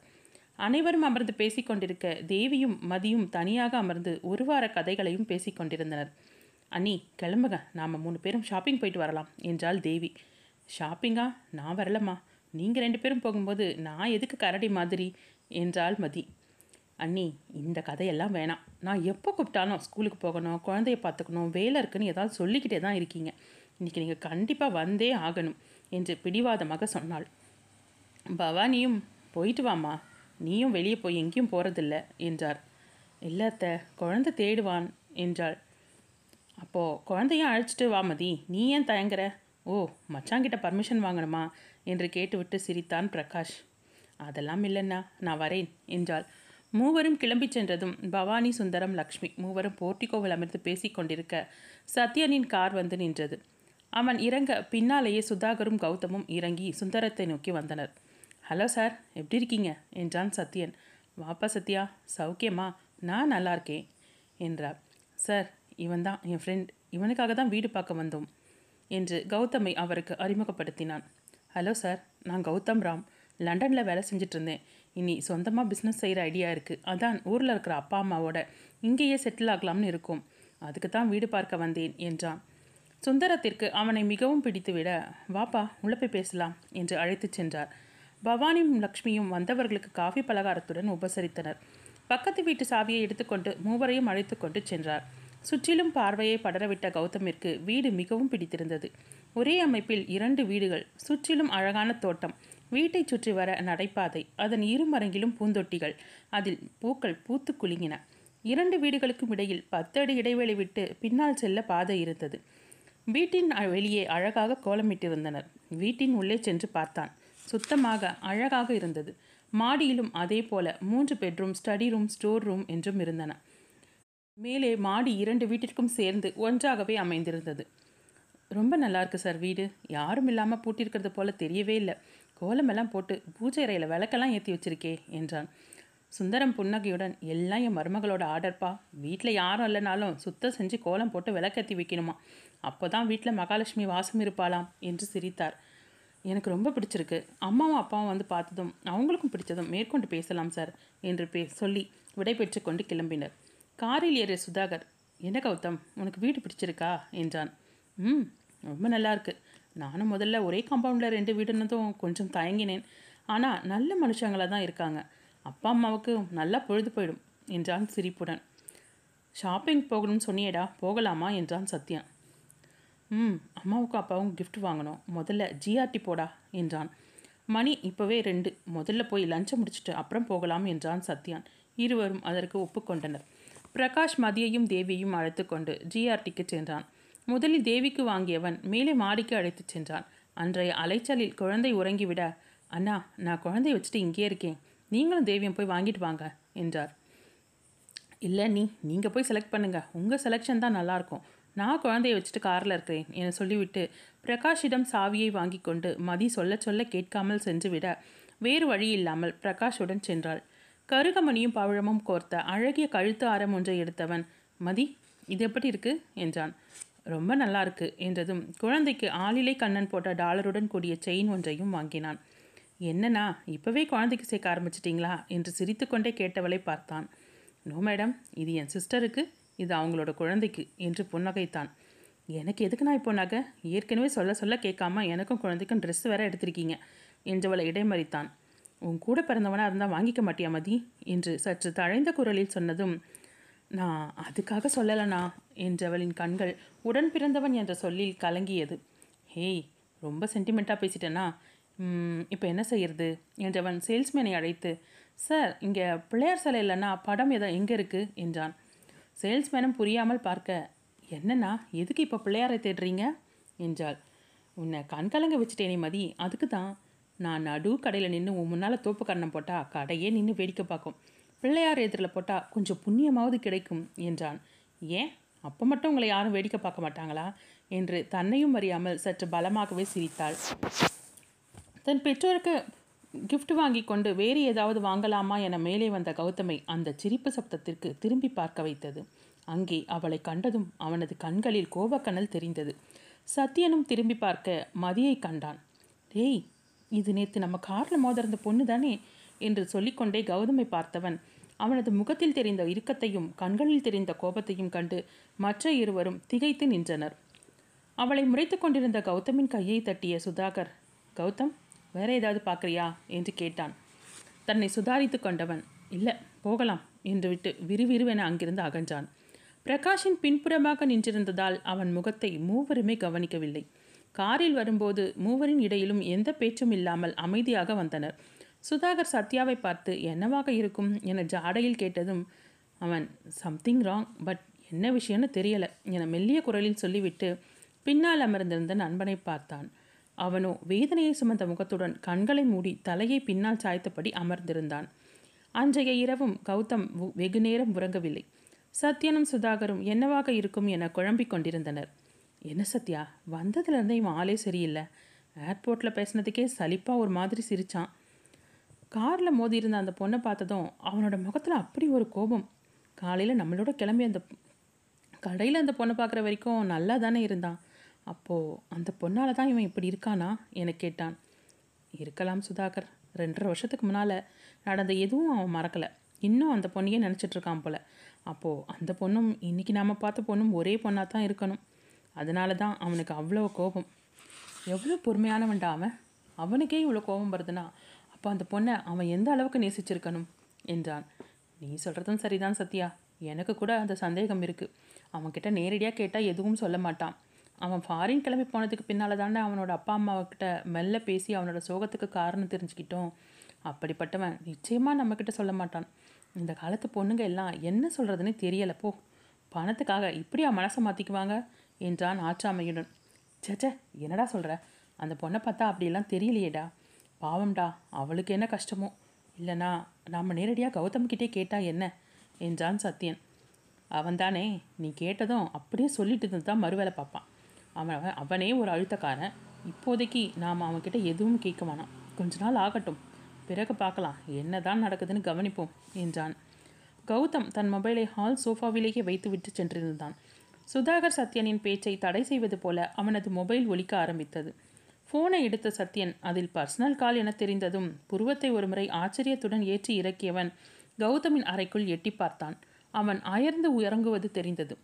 அனைவரும் அமர்ந்து பேசிக்கொண்டிருக்க தேவியும் மதியும் தனியாக அமர்ந்து 1 வார கதைகளையும் பேசிக்கொண்டிருந்தனர். அண்ணி கிளம்புங்க, நாம் 3 பேரும் ஷாப்பிங் போயிட்டு வரலாம் என்றாள் தேவி. ஷாப்பிங்கா? நான் வரலம்மா, நீங்கள் 2 பேரும் போகும்போது நான் எதுக்கு கரடி மாதிரி என்றாள் மதி. அண்ணி இந்த கதையெல்லாம் வேணாம், நான் எப்போ கூப்பிட்டாலும் ஸ்கூலுக்கு போகணும், குழந்தைய பார்த்துக்கணும், வேலை இருக்குன்னு ஏதாவது சொல்லிக்கிட்டே தான் இருக்கீங்க, இன்றைக்கி நீங்கள் கண்டிப்பாக வந்தே ஆகணும் என்று பிடிவாதமாக சொன்னாள். பவானியும் போயிட்டு வாம்மா, நீயும் வெளியே போய் எங்கேயும் போகிறதில்ல என்றார். இல்லாத்த குழந்தை தேடுவான் என்றாள். அப்போது குழந்தையும் அழைச்சிட்டு வாமதி, நீ ஏன் தயங்குற? ஓ, மச்சாங்கிட்ட பர்மிஷன் வாங்கணுமா என்று கேட்டுவிட்டு சிரித்தான் பிரகாஷ். அதெல்லாம் இல்லைன்னா நான் வரேன் என்றாள். மூவரும் கிளம்பி சென்றதும் பவானி, சுந்தரம், லக்ஷ்மி மூவரும் போர்ட்டிகோவில் அமர்ந்து பேசிக்கொண்டிருக்க சத்யனின் கார் வந்து நின்றது. அவன் இறங்க பின்னாலேயே சுதாகரும் கௌதமும் இறங்கி சுந்தரத்தை நோக்கி வந்தனர். ஹலோ சார், எப்படி இருக்கீங்க என்றான் சத்யன். வாப்பா சத்யா, சௌக்கியமா? நான் நல்லா இருக்கேன் என்றார். சார், இவன் தான் என் ஃப்ரெண்ட், இவனுக்காக தான் வீடு பார்க்க வந்தோம் என்று கௌதமை அவருக்கு அறிமுகப்படுத்தினான். ஹலோ சார், நான் கௌதம் ராம், லண்டனில் வேலை செஞ்சிட்ருந்தேன், இனி சொந்தமாக பிஸ்னஸ் செய்கிற ஐடியா இருக்குது, அதான் ஊரில் இருக்கிற அப்பா அம்மாவோட இங்கேயே செட்டில் ஆகலாம்னு இருக்கும், அதுக்கு தான் வீடு பார்க்க வந்தேன் என்றான். சுந்தரத்திற்கு அவனை மிகவும் பிடித்து விட, வாப்பா உள்ளே போய் பேசலாம் என்று அழைத்து சென்றார். பவானியும் லக்ஷ்மியும் வந்தவர்களுக்கு காஃபி பலகாரத்துடன் உபசரித்தனர். பக்கத்து வீட்டு சாவியை எடுத்துக்கொண்டு மூவரையும் அழைத்து கொண்டு சென்றார். சுற்றிலும் பார்வையை படரவிட்ட கௌதமிற்கு வீடு மிகவும் பிடித்திருந்தது. ஒரே அமைப்பில் 2 வீடுகள், சுற்றிலும் அழகான தோட்டம், வீட்டை சுற்றி வர நடைபாதை, அதன் 2 மரங்கிலும் பூந்தொட்டிகள், அதில் பூக்கள் பூத்து குலுங்கின. 2 வீடுகளுக்கும் இடையில் 10 அடி இடைவெளி விட்டு பின்னால் செல்ல பாதை இருந்தது. வீட்டின் வெளியே அழகாக கோலமிட்டிருந்தனர். வீட்டின் உள்ளே சென்று பார்த்தான். சுத்தமாக அழகாக இருந்தது. மாடியிலும் அதே போல 3 bedroom, study room, store room என்றும் இருந்தன. மேலே மாடி 2 வீட்டிற்கும் சேர்ந்து ஒன்றாகவே அமைந்திருந்தது. ரொம்ப நல்லாயிருக்கு சார் வீடு, யாரும் இல்லாமல் பூட்டியிருக்கிறது போல் தெரியவே இல்லை. கோலமெல்லாம் போட்டு பூஜை அறையில் விளக்கெல்லாம் ஏற்றி வச்சிருக்கே என்றான். சுந்தரம் புன்னகையுடன், எல்லாம் என் மருமகளோட ஆர்டர்ப்பா. வீட்டில் யாரும் இல்லைனாலும் சுத்தம் செஞ்சு கோலம் போட்டு விளக்கேற்றி வைக்கணுமா, அப்போ தான் வீட்டில் மகாலட்சுமி வாசம் இருப்பாளாம் என்று சிரித்தார். எனக்கு ரொம்ப பிடிச்சிருக்கு. அம்மாவும் அப்பாவும் வந்து பார்த்ததும் அவங்களுக்கும் பிடிச்சதும் மேற்கொண்டு பேசலாம் சார் என்று சொல்லி விடை பெற்று கொண்டு கிளம்பினர். காரில் ஏறிய சுதாகர், என்ன கௌதம், உனக்கு வீடு பிடிச்சிருக்கா என்றான். ரொம்ப நல்லாயிருக்கு. நானும் முதல்ல ஒரே காம்பவுண்டில் 2 வீடுன்னதும் கொஞ்சம் தயங்கினேன். ஆனால் நல்ல மனுஷங்களாக தான் இருக்காங்க. அப்பா அம்மாவுக்கு நல்லா பொழுது போயிடும் என்றான் சிரிப்புடன். ஷாப்பிங் போகணும்னு சொன்னியடா, போகலாமா என்றான் சத்யா. அம்மாவுக்கும் அப்பாவும் கிஃப்ட் வாங்கணும். முதல்ல ஜிஆர்டி போடா என்றான். மணி இப்போவே 2, முதல்ல போய் லஞ்சம் முடிச்சுட்டு அப்புறம் போகலாம் என்றான் சத்யான். இருவரும் அதற்கு ஒப்புக்கொண்டனர். பிரகாஷ் மதியையும் தேவியையும் அழைத்து கொண்டு ஜிஆர்டிக்கு சென்றான். முதலில் தேவிக்கு வாங்கியவன் மேலே மாடிக்கு அழைத்து சென்றான். அன்றைய அலைச்சலில் குழந்தை உறங்கிவிட, அண்ணா நான் குழந்தைய வச்சுட்டு இங்கே இருக்கேன், நீங்களும் தேவியும் போய் வாங்கிட்டு வாங்க என்றார். இல்லை நீங்கள் போய் செலக்ட் பண்ணுங்கள், உங்கள் செலெக்ஷன் தான் நல்லாயிருக்கும், நான் குழந்தைய வச்சுட்டு காரில் இருக்கிறேன் என சொல்லிவிட்டு பிரகாஷிடம் சாவியை வாங்கி கொண்டு மதி சொல்ல சொல்ல கேட்காமல் சென்றுவிட வேறு வழி இல்லாமல் பிரகாஷுடன் சென்றாள். கருகமணியும் பவழமும் கோர்த்த அழகிய கழுத்து ஆரம் ஒன்றை எடுத்தவன், மதி இது எப்படி இருக்கு என்றான். ரொம்ப நல்லா இருக்கு என்றதும் குழந்தைக்கு ஆளிலை கண்ணன் போட்ட டாலருடன் கூடிய செயின் ஒன்றையும் வாங்கினான். என்னன்னா இப்போவே குழந்தைக்கு சேர்க்க ஆரம்பிச்சிட்டிங்களா என்று சிரித்து கொண்டே கேட்டவளை பார்த்தான். நோ மேடம், இது என் சிஸ்டருக்கு, இது அவங்களோட குழந்தைக்கு என்று புன்னகைத்தான். எனக்கு எதுக்கு நான் இப்போ நகை, ஏற்கனவே சொல்ல சொல்ல கேட்காம எனக்கும் குழந்தைக்கும் ட்ரெஸ் வேற எடுத்திருக்கீங்க என்றவளை இடைமறித்தான். உன் கூட பிறந்தவனாக இருந்தால் வாங்கிக்க மாட்டியா மதி என்று சற்று தழைந்த குரலில் சொன்னதும், நான் அதுக்காக சொல்லலைண்ணா என்றவளின் கண்கள் உடன் பிறந்தவன் என்ற சொல்லில் கலங்கியது. ஹேய், ரொம்ப சென்டிமெண்ட்டாக பேசிட்டேன்னா இப்போ என்ன செய்யறது என்றவன் சேல்ஸ்மேனை அழைத்து, சார் இங்கே பிள்ளையார் சிலை இல்லைன்னா படம் எதா எங்கே இருக்குது என்றான். சேல்ஸ்மேனும் புரியாமல் பார்க்க, என்னன்னா எதுக்கு இப்போ பிள்ளையாரை தேடுறீங்க என்றாள். உன்னை கண்கலங்க வச்சுட்டேனே மதி, அதுக்கு தான். நான் நடு கடையில் நின்று உன் முன்னால் தோப்பு கண்ணம் போட்டால் கடையே நின்று வேடிக்கை பார்க்கும், பிள்ளையார் எதிரில் போட்டால் கொஞ்சம் புண்ணியமாவது கிடைக்கும் என்றான். ஏன் அப்போ மட்டும் உங்களை யாரும் வேடிக்கை பார்க்க மாட்டாங்களா என்று தன்னையும் அறியாமல் சற்று பலமாகவே சிரித்தாள். தன் பெற்றோருக்கு கிஃப்ட் வாங்கி கொண்டு வேறு ஏதாவது வாங்கலாமா என மேலே வந்த கௌதமை அந்த சிரிப்பு சப்தத்திற்கு திரும்பி பார்க்க வைத்தது. அங்கே அவளை கண்டதும் அவனது கண்களில் கோபக்கணல் தெரிந்தது. சத்யனும் திரும்பி பார்க்க மதியை கண்டான். டேய், இது நேற்று நம்ம காரில் மோதிருந்த பொண்ணு தானே என்று சொல்லிக்கொண்டே கௌதமை பார்த்தவன் அவனது முகத்தில் தெரிந்த இறுக்கத்தையும் கண்களில் தெரிந்த கோபத்தையும் கண்டு மற்ற இருவரும் திகைத்து நின்றனர். அவளை முறைத்து கொண்டிருந்த கௌதமின் கையை தட்டிய சுதாகர், கௌதம் வேற ஏதாவது பார்க்குறியா என்று கேட்டான். தன்னை சுதாரித்து கொண்டவன், இல்லை போகலாம் என்று விட்டு விறுவிறுவென அங்கிருந்து அகன்றான். பிரகாஷின் பின்புறமாக நின்றிருந்ததால் அவன் முகத்தை மூவருமே கவனிக்கவில்லை. காரில் வரும்போது மூவரின் இடையிலும் எந்த பேச்சும் இல்லாமல் அமைதியாக வந்தனர். சுதாகர் சத்யாவை பார்த்து என்னவாக இருக்கும் என ஜாடையில் கேட்டதும் அவன், சம்திங் ராங், பட் என்ன விஷயம்னு தெரியலை என மெல்லிய குரலில் சொல்லிவிட்டு பின்னால் அமர்ந்திருந்த நண்பனை பார்த்தான். அவனோ வேதனையை சுமந்த முகத்துடன் கண்களை மூடி தலையை பின்னால் சாய்த்தபடி அமர்ந்திருந்தான். அன்றைய இரவும் கௌதம் வெகுநேரம் உறங்கவில்லை. சத்யனும் சுதாகரும் என்னவாக இருக்கும் என குழம்பிக் கொண்டிருந்தனர். என்ன சத்யா, வந்ததுலேருந்து இவன் ஆளே சரியில்லை. ஏர்போர்ட்டில் பேசினதுக்கே சலிப்பாக ஒரு மாதிரி சிரித்தான். காரில் மோதி இருந்த அந்த பொண்ணை பார்த்ததும் அவனோட முகத்தில் அப்படி ஒரு கோபம். காலையில் நம்மளோட கிளம்பி அந்த கடையில் அந்த பொண்ணை பார்க்குற வரைக்கும் நல்லா தானே இருந்தான். அப்போது அந்த பொண்ணால் தான் இவன் இப்படி இருக்கானா என கேட்டான். இருக்கலாம் சுதாகர், 2.5 வருஷத்துக்கு முன்னால் நடந்த எதுவும் அவன் மறக்கலை. இன்னும் அந்த பொண்ணையே நினச்சிட்ருக்கான் போல். அப்போது அந்த பொண்ணும் இன்றைக்கி நாம் பார்த்த பொண்ணும் ஒரே பொண்ணாக தான் இருக்கணும். அதனால தான் அவனுக்கு அவ்வளோ கோபம். எவ்வளோ பொறுமையானவன்டா அவன், அவனுக்கே இவ்வளோ கோபம் வருதுன்னா அப்போ அந்த பொண்ணை அவன் எந்த அளவுக்கு நேசிச்சிருக்கணும் என்றான். நீ சொல்கிறதும் சரிதான் சத்யா, எனக்கு கூட அந்த சந்தேகம் இருக்குது. அவன்கிட்ட நேரடியாக கேட்டால் எதுவும் சொல்ல மாட்டான். அவன் ஃபாரின் கிளம்பி போனதுக்கு பின்னால் தானே அவனோட அப்பா அம்மாவக்கிட்ட மெல்ல பேசி அவனோட சோகத்துக்கு காரணம் தெரிஞ்சுக்கிட்டோம். அப்படிப்பட்டவன் நிச்சயமாக நம்மக்கிட்ட சொல்ல மாட்டான். இந்த காலத்து பொண்ணுங்க எல்லாம் என்ன சொல்கிறதுன்னு தெரியலை. போ, பணத்துக்காக இப்படி அவன் மனசை மாற்றிக்குவாங்க என்றான் ஆற்றாமையுடன். சேச்சே, என்னடா சொல்கிற, அந்த பொண்ணை பார்த்தா அப்படியெல்லாம் தெரியலையேடா. பாவம்டா, அவளுக்கு என்ன கஷ்டமோ இல்லைனா நாம் நேரடியாக கௌதம்கிட்டே கேட்டால் என்ன என்றான் சத்யன். அவன்தானே நீ கேட்டதும் அப்படியே சொல்லிட்டு தான் மறுவேளை பார்ப்பான். அவனே ஒரு அழுத்தக்காரன். இப்போதைக்கு நாம் அவன்கிட்ட எதுவும் கேட்க வேணாம், கொஞ்ச நாள் ஆகட்டும், பிறகு பார்க்கலாம் என்ன தான் நடக்குதுன்னு கவனிப்போம் என்றான். கௌதம் தன் மொபைலை ஹால் சோஃபாவிலேயே வைத்து விட்டு சென்றிருந்தான். சுதாகர் சத்யனின் பேச்சை தடை செய்வது போல அவனது மொபைல் ஒலிக்க ஆரம்பித்தது. ஃபோனை எடுத்த சத்யன் அதில் பர்சனல் கால் என தெரிந்ததும் புருவத்தை ஒருமுறை ஆச்சரியத்துடன் ஏற்றி இறக்கியவன் கௌதமின் அறைக்குள் எட்டி பார்த்தான். அவன் அயர்ந்து உறங்குவது தெரிந்தது.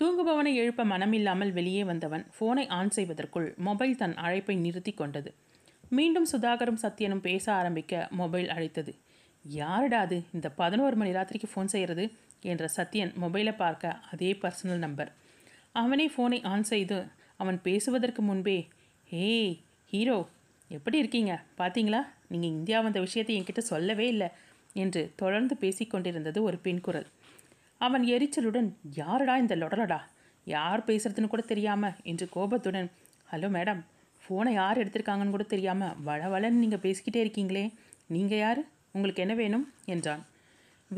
தூங்குபவனை எழுப்ப மனமில்லாமல் வெளியே வந்தவன் ஃபோனை ஆன் செய்வதற்குள் மொபைல் தன் அழைப்பை நிறுத்தி கொண்டது. மீண்டும் சுதாகரும் சத்யனும் பேச ஆரம்பிக்க மொபைல் அழைத்தது. யாருடா அது இந்த 11 மணி ராத்திரிக்கு ஃபோன் செய்கிறது என்ற சத்யன் மொபைலை பார்க்க அதே பர்சனல் நம்பர். அவனே ஃபோனை ஆன் செய்து அவன் பேசுவதற்கு முன்பே, ஹே ஹீரோ, எப்படி இருக்கீங்க? பார்த்தீங்களா, நீங்கள் இந்தியா வந்த விஷயத்தை என்கிட்ட சொல்லவே இல்லை என்று தொடர்ந்து பேசிக்கொண்டிருந்தது ஒரு பெண் குரல். அவன் எரிச்சலுடன், யாருடா இந்த லொடலடா, யார் பேசுகிறதுன்னு கூட தெரியாமல் என்று கோபத்துடன், ஹலோ மேடம், ஃபோனை யார் எடுத்திருக்காங்கன்னு கூட தெரியாமல் வளவளன்னு நீங்கள் பேசிக்கிட்டே இருக்கீங்களே, நீங்கள் யார், உங்களுக்கு என்ன வேணும் என்றான்.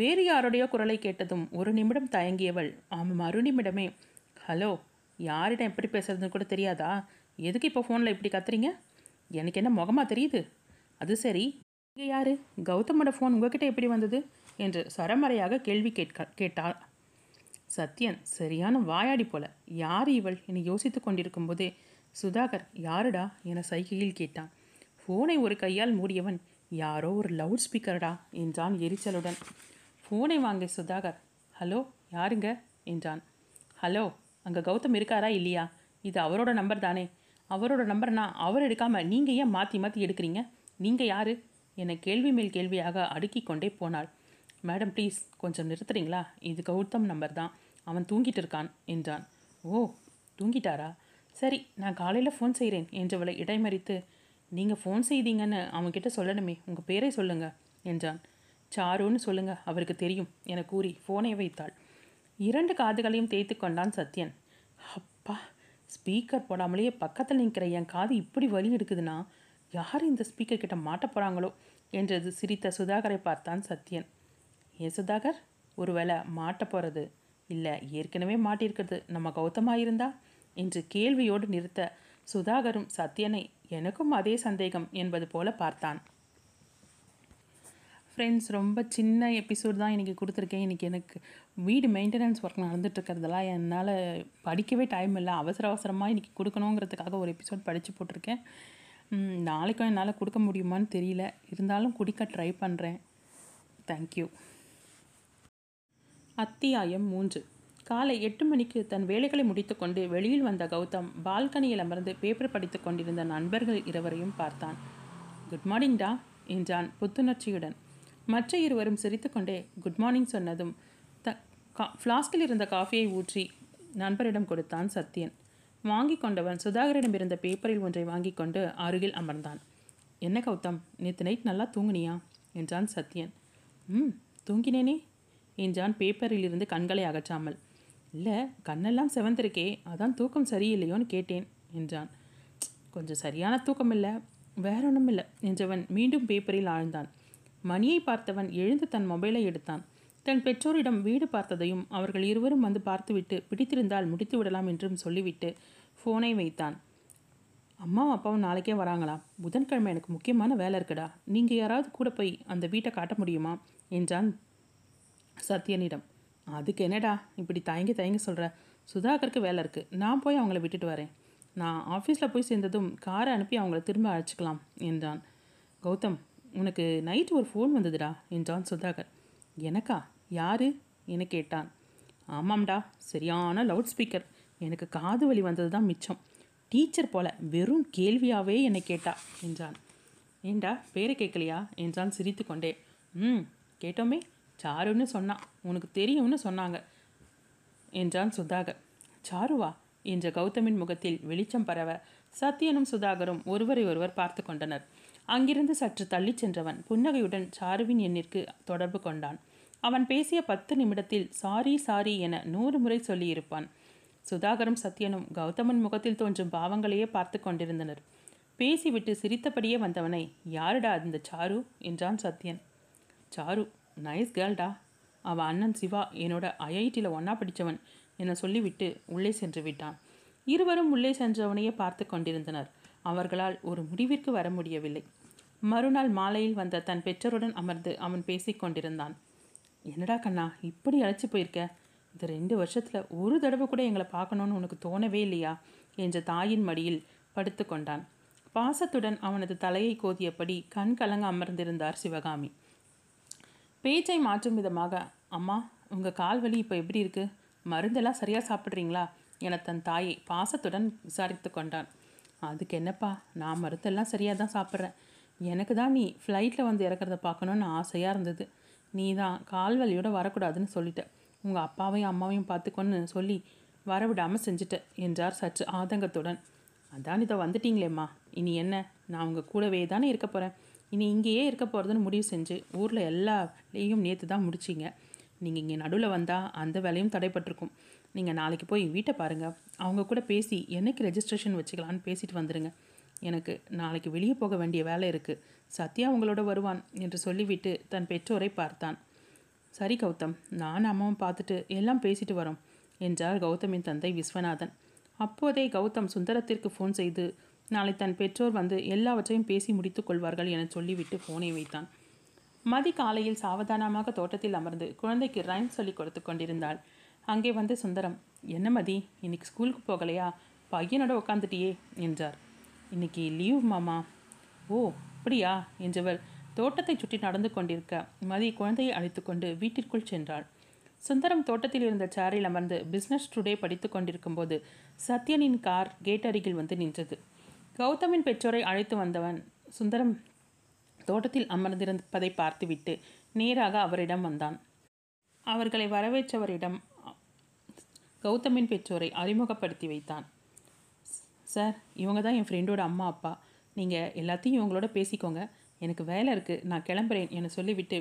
வேறு யாருடைய குரலை கேட்டதும் ஒரு நிமிடம் தயங்கியவள் மறுநிமிடமே, ஹலோ, யாரிடம் எப்படி பேசுறதுன்னு கூட தெரியாதா, எதுக்கு இப்போ ஃபோனில் இப்படி கத்துறீங்க, எனக்கு என்ன முகமாக தெரியுது, அது சரி இங்கே யார், கௌதமோட ஃபோன் உங்ககிட்ட எப்படி வந்தது என்று சரமறையாக கேள்வி கேட்டாள். சத்யன் சரியான வாயாடி போல, யார் இவள் என்னை யோசித்து கொண்டிருக்கும் போதே சுதாகர் யாருடா என சைகையில் கேட்டான். ஃபோனை ஒரு கையால் மூடியவன், யாரோ ஒரு லவுட் ஸ்பீக்கர்டா என்றான் எரிச்சலுடன். ஃபோனை வாங்க சுதாகர், ஹலோ யாருங்க என்றான். ஹலோ, அங்கே கௌதம் இருக்காரா இல்லையா, இது அவரோட நம்பர் தானே, அவரோட நம்பர்னா அவர் எடுக்காமல் நீங்கள் ஏன் மாற்றி மாற்றி எடுக்கிறீங்க, நீங்கள் யார் என கேள்வி மேல் கேள்வியாக அடுக்கி கொண்டே போனாள். மேடம் ப்ளீஸ் கொஞ்சம் நிறுத்துறீங்களா, இது கௌதம் நம்பர் தான், அவன் தூங்கிட்டு இருக்கான் என்றான். ஓ, தூங்கிட்டாரா, சரி நான் காலையில் ஃபோன் செய்கிறேன் என்றவளை இடைமறித்து, நீங்கள் ஃபோன் செய்தீங்கன்னு அவன்கிட்ட சொல்லணுமே, உங்கள் பேரை சொல்லுங்கள் என்றான். சாருன்னு சொல்லுங்கள், அவருக்கு தெரியும் என கூறி ஃபோனை வைத்தாள். 2 காதுகளையும் தேய்த்து கொண்டான் சத்யன். அப்பா, ஸ்பீக்கர் போடாமலேயே பக்கத்தில் நிற்கிற என் காது இப்படி வலி எடுக்குதுன்னா யார் இந்த ஸ்பீக்கர் கிட்ட மாட்ட போகிறாங்களோ என்றது சிரித்த சுதாகரை பார்த்தான் சத்யன். ஏன் சுதாகர், ஒருவேளை மாட்ட போகிறது இல்லை ஏற்கனவே மாட்டியிருக்கிறது நம்ம கௌதமாயிருந்தா என்று கேள்வியோடு நிறுத்த சுதாகரும் சத்யனை எனக்கும் அதே சந்தேகம் என்பது போல பார்த்தான். ஃப்ரெண்ட்ஸ், ரொம்ப சின்ன எபிசோட் தான் இன்றைக்கி கொடுத்துருக்கேன். இன்றைக்கி எனக்கு வீடு மெயின்டெனன்ஸ் ஒர்க் நடந்துகிட்ருக்கிறதெல்லாம் என்னால் படிக்கவே டைம் இல்லை. அவசரமாக இன்றைக்கி கொடுக்கணுங்கிறதுக்காக ஒரு எபிசோட் படித்து போட்டிருக்கேன். நாளைக்கும் என்னால் கொடுக்க முடியுமான்னு தெரியல, இருந்தாலும் குடிக்க ட்ரை பண்ணுறேன். தேங்க்யூ. அத்தியாயம் 3. காலை 8 மணிக்கு தன் வேலைகளை முடித்துக்கொண்டு வெளியில் வந்த கௌதம் பால்கனியில் அமர்ந்து பேப்பர் படித்து கொண்டிருந்த நண்பர்கள் இருவரையும் பார்த்தான். குட் மார்னிங்டா என்றான் புத்துணர்ச்சியுடன். மற்ற இருவரும் சிரித்துக்கொண்டே குட் மார்னிங் சொன்னதும் ஃப்ளாஸ்கில் இருந்த காஃபியை ஊற்றி நண்பரிடம் கொடுத்தான் சத்யன். வாங்கி கொண்டவன் சுதாகரிடம் இருந்த பேப்பரில் ஒன்றை வாங்கி கொண்டு அருகில் அமர்ந்தான். என்ன கௌதம், நேற்று நைட் நல்லா தூங்குனியா என்றான் சத்யன். தூங்கினேனே என்றான் பேப்பரில் இருந்து கண்களை அகற்றாமல். இல்லை, கண்ணெல்லாம் செவந்திருக்கே, அதான் தூக்கம் சரியில்லையோன்னு கேட்டேன் என்றான். கொஞ்சம் சரியான தூக்கம் இல்லை, வேற ஒன்றும் இல்லை என்றவன் மீண்டும் பேப்பரில் ஆழ்ந்தான். மணியை பார்த்தவன் எழுந்து தன் மொபைலை எடுத்தான். தன் பெற்றோரிடம் வீடு பார்த்ததையும் அவர்கள் இருவரும் வந்து பார்த்துவிட்டு பிடித்திருந்தால் முடித்து விடலாம் என்றும் சொல்லிவிட்டு ஃபோனை வைத்தான். அம்மாவும் அப்பாவும் நாளைக்கே வராங்களாம், புதன்கிழமை எனக்கு முக்கியமான வேலை இருக்குடா, நீங்கள் யாராவது கூட போய் அந்த வீட்டை காட்ட முடியுமா என்றான் சத்யனிடம். அதுக்கு என்னடா இப்படி தயங்கி சொல்கிற, சுதாகருக்கு வேலை இருக்குது, நான் போய் அவங்கள விட்டுட்டு வரேன், நான் ஆஃபீஸில் போய் சேர்ந்ததும் காரை அனுப்பி அவங்கள திரும்ப அழைச்சிக்கலாம் என்றான். கௌதம், உனக்கு நைட்டு ஒரு ஃபோன் வந்ததுடா என்றான் சுதாகர். எனக்கா, யாரு என கேட்டான். ஆமாம்டா, சரியான லவுட் ஸ்பீக்கர், எனக்கு காது வலி வந்தது தான் மிச்சம், டீச்சர் போல வெறும் கேள்வியாகவே என்னை கேட்டா என்றான். ஏண்டா பேரை கேட்கலையா என்றான் சிரித்து கொண்டே. கேட்டோமே, சாருன்னு சொன்னான், உனக்கு தெரியும்னு சொன்னாங்க என்றான் சுதாகர். சாருவா என்ற கௌதமின் முகத்தில் வெளிச்சம் பரவ சத்யனும் சுதாகரும் ஒருவரை ஒருவர் பார்த்து கொண்டனர். அங்கிருந்து சற்று தள்ளி சென்றவன் புன்னகையுடன் சாருவின் எண்ணிற்கு தொடர்பு கொண்டான். அவன் பேசிய 10 நிமிடத்தில் சாரி சாரி என 100 முறை சொல்லியிருப்பான். சுதாகரும் சத்யனும் கௌதமன் முகத்தில் தோன்றும் பாவங்களையே பார்த்து கொண்டிருந்தனர். பேசிவிட்டு சிரித்தபடியே வந்தவனை, யாருடா இந்த சாரு என்றான் சத்யன். Sir nice கேர்ள்டா. அவன் அண்ணன் சிவா என்னோட ஐஐடியில் ஒன்றா படித்தவன் என சொல்லிவிட்டு உள்ளே சென்று விட்டான். இருவரும் உள்ளே சென்றவனையே பார்த்து கொண்டிருந்தனர். அவர்களால் ஒரு முடிவிற்கு வர முடியவில்லை. மறுநாள் மாலையில் வந்த தன் பெற்றோருடன் அமர்ந்து அவன் பேசி கொண்டிருந்தான். என்னடா கண்ணா இப்படி அழைச்சி போயிருக்க? இந்த 2 வருஷத்தில் ஒரு தடவை கூட எங்களை பார்க்கணுன்னு உனக்கு தோணவே இல்லையா என்ற தாயின் மடியில் படுத்து கொண்டான். பாசத்துடன் அவனது தலையை கோதியபடி கண் கலங்க அமர்ந்திருந்தார் சிவகாமி. பேச்சை மாற்றும் விதமாக, அம்மா உங்கள் கால் வலி இப்போ எப்படி இருக்குது? மருந்தெல்லாம் சரியாக சாப்பிட்றீங்களா என தன் தாயை பாசத்துடன் விசாரித்து கொண்டான். அதுக்கு என்னப்பா, நான் மருந்தெல்லாம் சரியாக தான் சாப்பிட்றேன். எனக்கு தான் நீ ஃப்ளைட்டில் வந்து இறக்கிறத பார்க்கணுன்னு ஆசையாக இருந்தது. நீ தான் கால் வலியோடு வரக்கூடாதுன்னு சொல்லிட்ட. உங்கள் அப்பாவையும் அம்மாவையும் பார்த்துக்கொன்னு சொல்லி வரவிடாமல் செஞ்சுட்ட என்றார் சற்று ஆதங்கத்துடன். அதான் இதை வந்துட்டீங்களேம்மா, இனி என்ன, நான் உங்கள் கூடவே தானே இருக்க போகிறேன். இனி இங்கேயே இருக்க போகிறதுன்னு முடிவு செஞ்சு ஊரில் எல்லா வேலையும் நேற்று தான் முடிச்சிங்க. நீங்கள் இங்கே நடுவில் வந்தால் அந்த வேலையும் தடைப்பட்டிருக்கும். நீங்கள் நாளைக்கு போய் வீட்டை பாருங்கள். அவங்க கூட பேசி என்னைக்கு ரெஜிஸ்ட்ரேஷன் வச்சுக்கலான்னு பேசிட்டு வந்துடுங்க. எனக்கு நாளைக்கு வெளியே போக வேண்டிய வேலை இருக்குது. சத்யா உங்களோட வருவான் என்று சொல்லிவிட்டு தன் பெற்றோரை பார்த்தான். சரி கௌதம், நானும் அம்மாவும் பார்த்துட்டு எல்லாம் பேசிட்டு வரோம் என்றார் கௌதமின் தந்தை விஸ்வநாதன். அப்போதே கௌதம் சுந்தரத்திற்கு ஃபோன் செய்து நாளை தன் பெற்றோர் வந்து எல்லாவற்றையும் பேசி முடித்து கொள்வார்கள் என சொல்லிவிட்டு ஃபோனை வைத்தான். மதி காலையில் சாவதானமாக தோட்டத்தில் அமர்ந்து குழந்தைக்கு ரைம் சொல்லி கொடுத்து கொண்டிருந்தாள். அங்கே வந்து சுந்தரம், என்ன மதி இன்னைக்கு ஸ்கூலுக்கு போகலையா? பையனோட உட்காந்துட்டியே என்றார். இன்னைக்கு லீவ் மாமா. ஓ அப்படியா என்றவர் தோட்டத்தை சுற்றி நடந்து கொண்டிருக்க மதி குழந்தையை அழைத்து கொண்டு வீட்டிற்குள் சென்றாள். சுந்தரம் தோட்டத்தில் இருந்த சேரில் அமர்ந்து பிஸ்னஸ் டுடே படித்து கொண்டிருக்கும் போது சத்யனின் கார் கேட் அருகில் வந்து நின்றது. கௌதமின் பெற்றோரை அழைத்து வந்தவன் சுந்தரம் தோட்டத்தில் அமர்ந்திருப்பதை பார்த்துவிட்டு நேராக அவரிடம் வந்தான். அவர்களை வரவேற்றவரிடம் கௌதமின் பெற்றோரை அறிமுகப்படுத்தி வைத்தான். சார், இவங்க தான் என் ஃப்ரெண்டோட அம்மா அப்பா. நீங்கள் எல்லாத்தையும் இவங்களோட பேசிக்கோங்க, எனக்கு வேலை இருக்குது, நான் கிளம்புறேன் என சொல்லிவிட்டு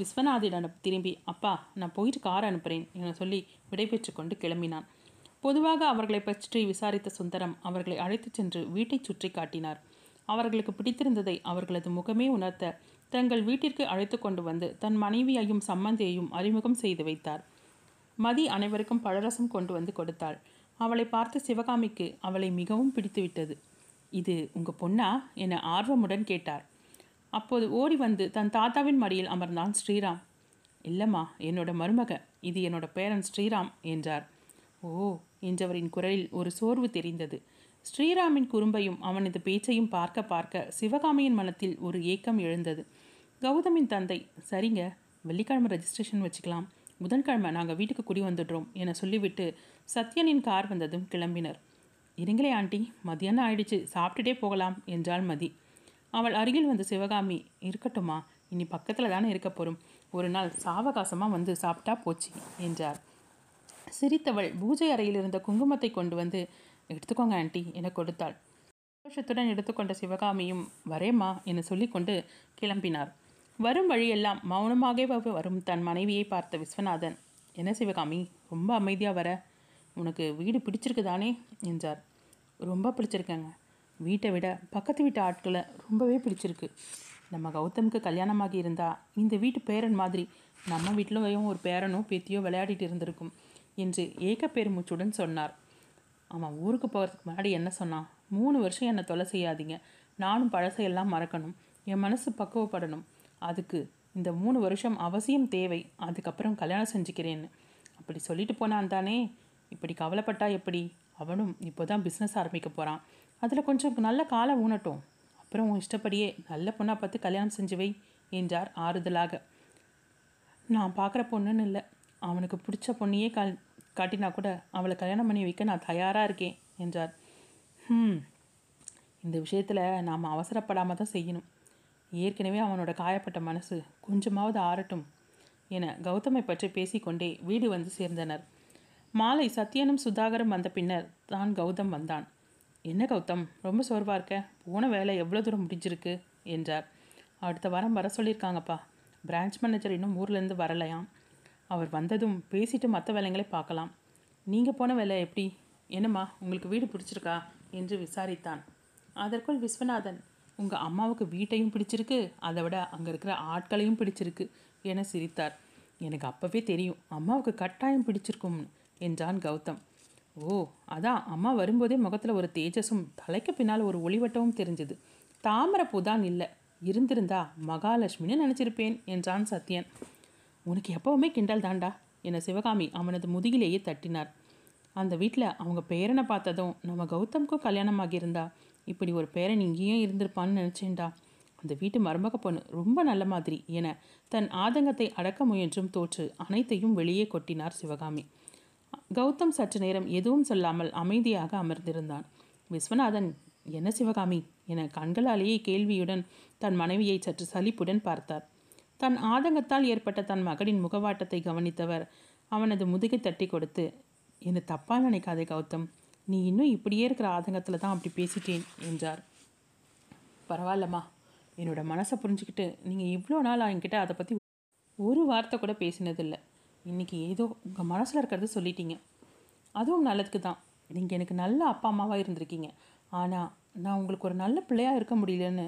விஸ்வநாதிடம் திரும்பி, அப்பா நான் போயிட்டு கார் அனுப்புகிறேன் என சொல்லி விடைபெற்று கொண்டு கிளம்பினான். பொதுவாக அவர்களை பற்றி விசாரித்த சுந்தரம் அவர்களை அழைத்து சென்று வீட்டை சுற்றி காட்டினார். அவர்களுக்கு பிடித்திருந்ததை அவர்களது முகமே உணர்த்த தங்கள் வீட்டிற்கு அழைத்து கொண்டு வந்து தன் மனைவியையும் சம்பந்தியையும் அறிமுகம் செய்து வைத்தார். மதி அனைவருக்கும் பழரசம் கொண்டு வந்து கொடுத்தாள். அவளை பார்த்து சிவகாமிக்கு அவளை மிகவும் பிடித்துவிட்டது. இது உங்கள் பொண்ணா என ஆர்வமுடன் கேட்டார். அப்போது ஓடி வந்து தன் தாத்தாவின் மடியில் அமர்ந்தான் ஸ்ரீராம். இல்லைம்மா, என்னோட மருமக, இது என்னோட பேரன் ஸ்ரீராம் என்றார். ஓ என்றவரின் குரலில் ஒரு சோர்வு தெரிந்தது. ஸ்ரீராமின் குறும்பையும் அவனது பேச்சையும் பார்க்க பார்க்க சிவகாமியின் மனத்தில் ஒரு ஏக்கம் எழுந்தது. கௌதமின் தந்தை, சரிங்க வெள்ளிக்கிழமை ரெஜிஸ்ட்ரேஷன் வச்சுக்கலாம், புதன்கிழமை நாங்கள் வீட்டுக்கு குடி வந்துடுறோம் என சொல்லிவிட்டு சத்யனின் கார் வந்ததும் கிளம்பினர். இருங்களே ஆண்டி, மதியானம் ஆயிடுச்சு, சாப்பிட்டுட்டே போகலாம் என்றாள் மதி. அவள் அருகில் வந்து சிவகாமி, இருக்கட்டுமா, இனி பக்கத்தில் தானே இருக்க போகிறோம், ஒரு நாள் சாவகாசமாக வந்து சாப்பிட்டா போச்சு என்றார். சிரித்தவள் பூஜை அறையில் இருந்த குங்குமத்தை கொண்டு வந்து, எடுத்துக்கோங்க ஆண்டி என கொடுத்தாள். சந்தோஷத்துடன் எடுத்துக்கொண்ட சிவகாமியும் வரேம்மா என சொல்லிக்கொண்டு கிளம்பினார். வரும் வழியெல்லாம் மௌனமாகவே வரும் தன் மனைவியை பார்த்த விஸ்வநாதன், என்ன சிவகாமி ரொம்ப அமைதியாக வர, உனக்கு வீடு பிடிச்சிருக்குதானே என்றார். ரொம்ப பிடிச்சிருக்கேங்க, வீட்டை விட பக்கத்து வீட்டு ஆட்களை ரொம்பவே பிடிச்சிருக்கு. நம்ம கௌதமுக்கு கல்யாணமாகி இருந்தால் இந்த வீட்டு பேரன் மாதிரி நம்ம வீட்டிலையும் ஒரு பேரனோ பேத்தியோ விளையாடிட்டு இருந்திருக்கும் என்று ஏக்கப்பெருமூச்சுடன் சொன்னார். அவன் ஊருக்கு போகிறதுக்கு முன்னாடி என்ன சொன்னான், 3 வருஷம் என்னை தொலை செய்யாதீங்க, நானும் பழசையெல்லாம் மறக்கணும், என் மனசு பக்குவப்படணும், அதுக்கு இந்த 3 வருஷம் அவசியம் தேவை, அதுக்கப்புறம் கல்யாணம் செஞ்சுக்கிறேன்னு அப்படி சொல்லிட்டு போனான் தானே. இப்படி கவலைப்பட்டா எப்படி? அவனும் இப்போ தான் பிஸ்னஸ் ஆரம்பிக்க போகிறான், அதில் கொஞ்சம் நல்ல காலை ஊனட்டும், அப்புறம் உன் இஷ்டப்படியே நல்ல பொண்ணாக பார்த்து கல்யாணம் செஞ்சு வை என்றார் ஆறுதலாக. நான் பார்க்குற பொண்ணுன்னு இல்லை, அவனுக்கு பிடிச்ச பொண்ணையே காட்டினா கூட அவளை கல்யாணம் பண்ணி வைக்க நான் தயாராக இருக்கேன் என்றார். இந்த விஷயத்தில் நாம் அவசரப்படாமல் தான் செய்யணும், ஏற்கனவே அவனோட காயப்பட்ட மனசு கொஞ்சமாவது ஆறட்டும் என கௌதமை பற்றி பேசிக்கொண்டே வீடு வந்து சேர்ந்தனர். மாலை சத்யனும் சுதாகரும் வந்த பின்னர் தான் கௌதம் வந்தான். என்ன கௌதம் ரொம்ப சோர்வாக இருக்க, போன வேலை எவ்வளோ தூரம் முடிஞ்சிருக்கு என்றார். அடுத்த வாரம் வர சொல்லியிருக்காங்கப்பா, பிரான்ச் மேனேஜர் இன்னும் ஊர்லேருந்து வரலையாம், அவர் வந்ததும் பேசிட்டு மற்ற வேலைங்களே பார்க்கலாம். நீங்கள் போன வேலை எப்படி, என்னம்மா உங்களுக்கு வீடு பிடிச்சிருக்கா என்று விசாரித்தான். அதற்குள் விஸ்வநாதன், உங்கள் அம்மாவுக்கு வீட்டையும் பிடிச்சிருக்கு, அதை விட அங்கே இருக்கிற ஆட்களையும் பிடிச்சிருக்கு என சிரித்தார். எனக்கு அப்போவே தெரியும் அம்மாவுக்கு கட்டாயம் பிடிச்சிருக்கும்னு என்றான் கௌதம். ஓ, அதான் அம்மா வரும்போதே முகத்தில் ஒரு தேஜஸும் தலைக்கு பின்னால் ஒரு ஒளிவட்டமும் தெரிஞ்சது. தாமரைப்பூ தான் இல்லை, இருந்திருந்தா மகாலட்சுமின்னு நினச்சிருப்பேன் என்றான் சத்யன். உனக்கு எப்போவுமே கிண்டல் தாண்டா என சிவகாமி அவனது முதுகிலேயே தட்டினார். அந்த வீட்டில் அவங்க பேரனை பார்த்ததும் நம்ம கௌதமுக்கும் கல்யாணமாகியிருந்தா இப்படி ஒரு பேரன் இங்கேயும் இருந்திருப்பான்னு நினச்சேன்டா. அந்த வீட்டு மருமக பொண்ணு ரொம்ப நல்ல மாதிரி என தன் ஆதங்கத்தை அடக்க முயன்றும் தோற்று அனைத்தையும் வெளியே கொட்டினார் சிவகாமி. கௌதம் சற்று நேரம் எதுவும் சொல்லாமல் அமைதியாக அமர்ந்திருந்தான். விஸ்வநாதன், என்ன சிவகாமி என கண்களாலேயே கேள்வியுடன் தன் மனைவியை சற்று சலிப்புடன் பார்த்தார். தன் ஆதங்கத்தால் ஏற்பட்ட தன் மகனின் முகவாட்டத்தை கவனித்தவர் அவனது முதுகை தட்டி கொடுத்து, என்ன தப்பாக நினைக்காதே கௌதம், நீ இன்னும் இப்படியே இருக்கிற ஆதங்கத்தில் தான் அப்படி பேசிட்டேன் என்றார். பரவாயில்லம்மா, என்னோடய மனசை புரிஞ்சுக்கிட்டு நீங்கள் இவ்வளோ நாள் என்கிட்ட அதை பற்றி ஒரு வார்த்தை கூட பேசினதில்லை. இன்றைக்கி ஏதோ உங்கள் மனசில் இருக்கிறத சொல்லிட்டீங்க. அதுவும் நல்லதுக்கு தான். நீங்கள் எனக்கு நல்ல அப்பா அம்மாவாக இருந்திருக்கீங்க. ஆனால் நான் உங்களுக்கு ஒரு நல்ல பிள்ளையாக இருக்க முடியலன்னு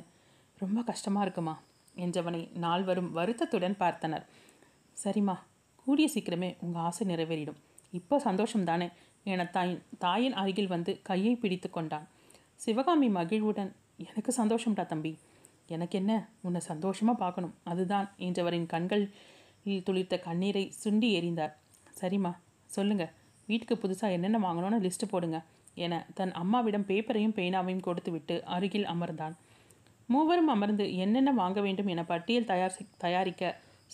ரொம்ப கஷ்டமாக இருக்குமா என்றவனை நால்வரும் வருத்தத்துடன் பார்த்தனர். சரிம்மா, கூடிய சீக்கிரமே உங்கள் ஆசை நிறைவேறிடும். இப்போ சந்தோஷம்தானே என தாயின் அருகில் வந்து கையை பிடித்து கொண்டான். சிவகாமி மகிழ்வுடன், எனக்கு சந்தோஷம்டா தம்பி, எனக்கு என்ன, உன்னை சந்தோஷமாக பார்க்கணும் அதுதான் என்றவரின் கண்களில் துளிர்த்த கண்ணீரை சுண்டி எறிந்தார். சரிம்மா, சொல்லுங்கள், வீட்டுக்கு புதுசாக என்னென்ன வாங்கணும்னு லிஸ்ட்டு போடுங்க என தன் அம்மாவிடம் பேப்பரையும் பேனாவையும் கொடுத்து விட்டு அருகில் அமர்ந்தான். மூவரும் அமர்ந்து என்னென்ன வாங்க வேண்டும் என பட்டியல் தயாரிக்க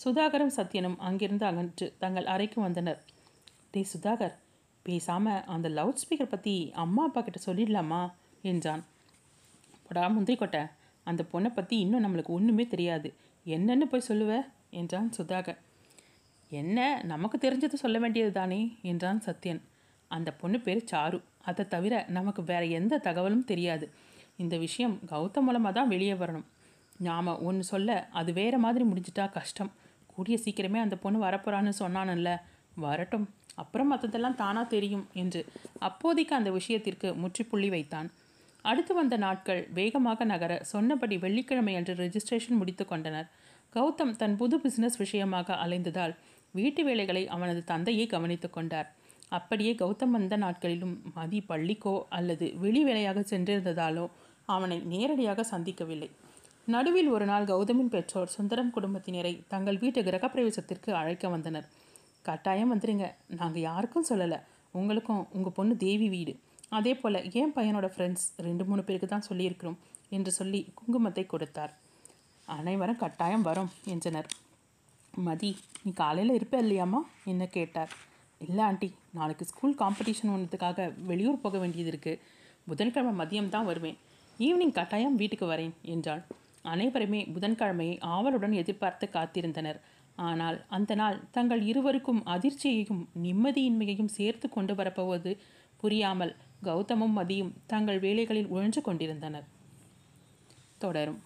சுதாகரும் சத்யனும் அங்கிருந்து அகன்று தங்கள் அறைக்கு வந்தனர். டே சுதாகர், பேசாமல் அந்த லவுட் ஸ்பீக்கர் பற்றி அம்மா அப்பா கிட்ட சொல்லிடலாமா என்றான். போடா முந்திரி கொட்டை, அந்த பொண்ணை பற்றி இன்னும் நம்மளுக்கு ஒன்றுமே தெரியாது, என்னென்னு போய் சொல்லுவ என்றான் சுதாகர். என்ன, நமக்கு தெரிஞ்சது சொல்ல வேண்டியது தானே என்றான் சத்யன். அந்த பொண்ணு பேர் சாரு, அதை தவிர நமக்கு வேறு எந்த தகவலும் தெரியாது. இந்த விஷயம் கௌதம் மூலமாக தான் வெளியே வரணும். நாம் ஒன்று சொல்ல அது வேறு மாதிரி முடிஞ்சிட்டா கஷ்டம். கூடிய சீக்கிரமே அந்த பொண்ணு வரப்போகிறான்னு சொன்னான்ல, வரட்டும், அப்புறம் மற்றதெல்லாம் தானாக தெரியும் என்று அப்போதைக்கு அந்த விஷயத்திற்கு முற்றுப்புள்ளி வைத்தான். அடுத்து வந்த நாட்கள் வேகமாக நகர சொன்னபடி வெள்ளிக்கிழமை அன்று ரெஜிஸ்ட்ரேஷன் முடித்து கொண்டனர். கௌதம் தன் புது பிஸ்னஸ் விஷயமாக அலைந்ததால் வீட்டு வேலைகளை அவனது தந்தையை கவனித்து கொண்டார். அப்படியே கௌதம் வந்த நாட்களிலும் மதி பள்ளிக்கோ அல்லது வெளி வேலையாக சென்றிருந்ததாலோ அவனை நேரடியாக சந்திக்கவில்லை. நடுவில் ஒரு நாள் கௌதமின் பெற்றோர் சுந்தரம் குடும்பத்தினரை தங்கள் வீட்டு கிரகப்பிரவேசத்திற்கு அழைக்க வந்தனர். கட்டாயம் வந்துடுங்க, நாங்கள் யாருக்கும் சொல்லலை, உங்களுக்கும் உங்கள் பொண்ணு தேவி வீடு, அதே போல் என் பையனோட ஃப்ரெண்ட்ஸ் 2-3 பேருக்கு தான் சொல்லியிருக்கிறோம் என்று சொல்லி குங்குமத்தை கொடுத்தார். அனைவரும் கட்டாயம் வரும் என்றனர். மதி, நீ காலையில் இருப்ப இல்லையாம்மா என்ன கேட்டார். இல்லை ஆண்டி, நாளைக்கு ஸ்கூல் காம்படிஷன் ஒன்றதுக்காக வெளியூர் போக வேண்டியது இருக்குது, புதன்கிழமை மதியம் தான் வருவேன், ஈவினிங் கட்டாயம் வீட்டுக்கு வரேன் என்றாள். அனைவருமே புதன்கிழமையை ஆவலுடன் எதிர்பார்த்து காத்திருந்தனர். ஆனால் அந்த நாள் தங்கள் இருவருக்கும் அதிர்ச்சியையும் நிம்மதியின்மையையும் சேர்த்து கொண்டு வரப்போவது புரியாமல் கௌதமும் மதியும் தங்கள் வேலைகளில் உழன்று கொண்டிருந்தனர். தொடரும்.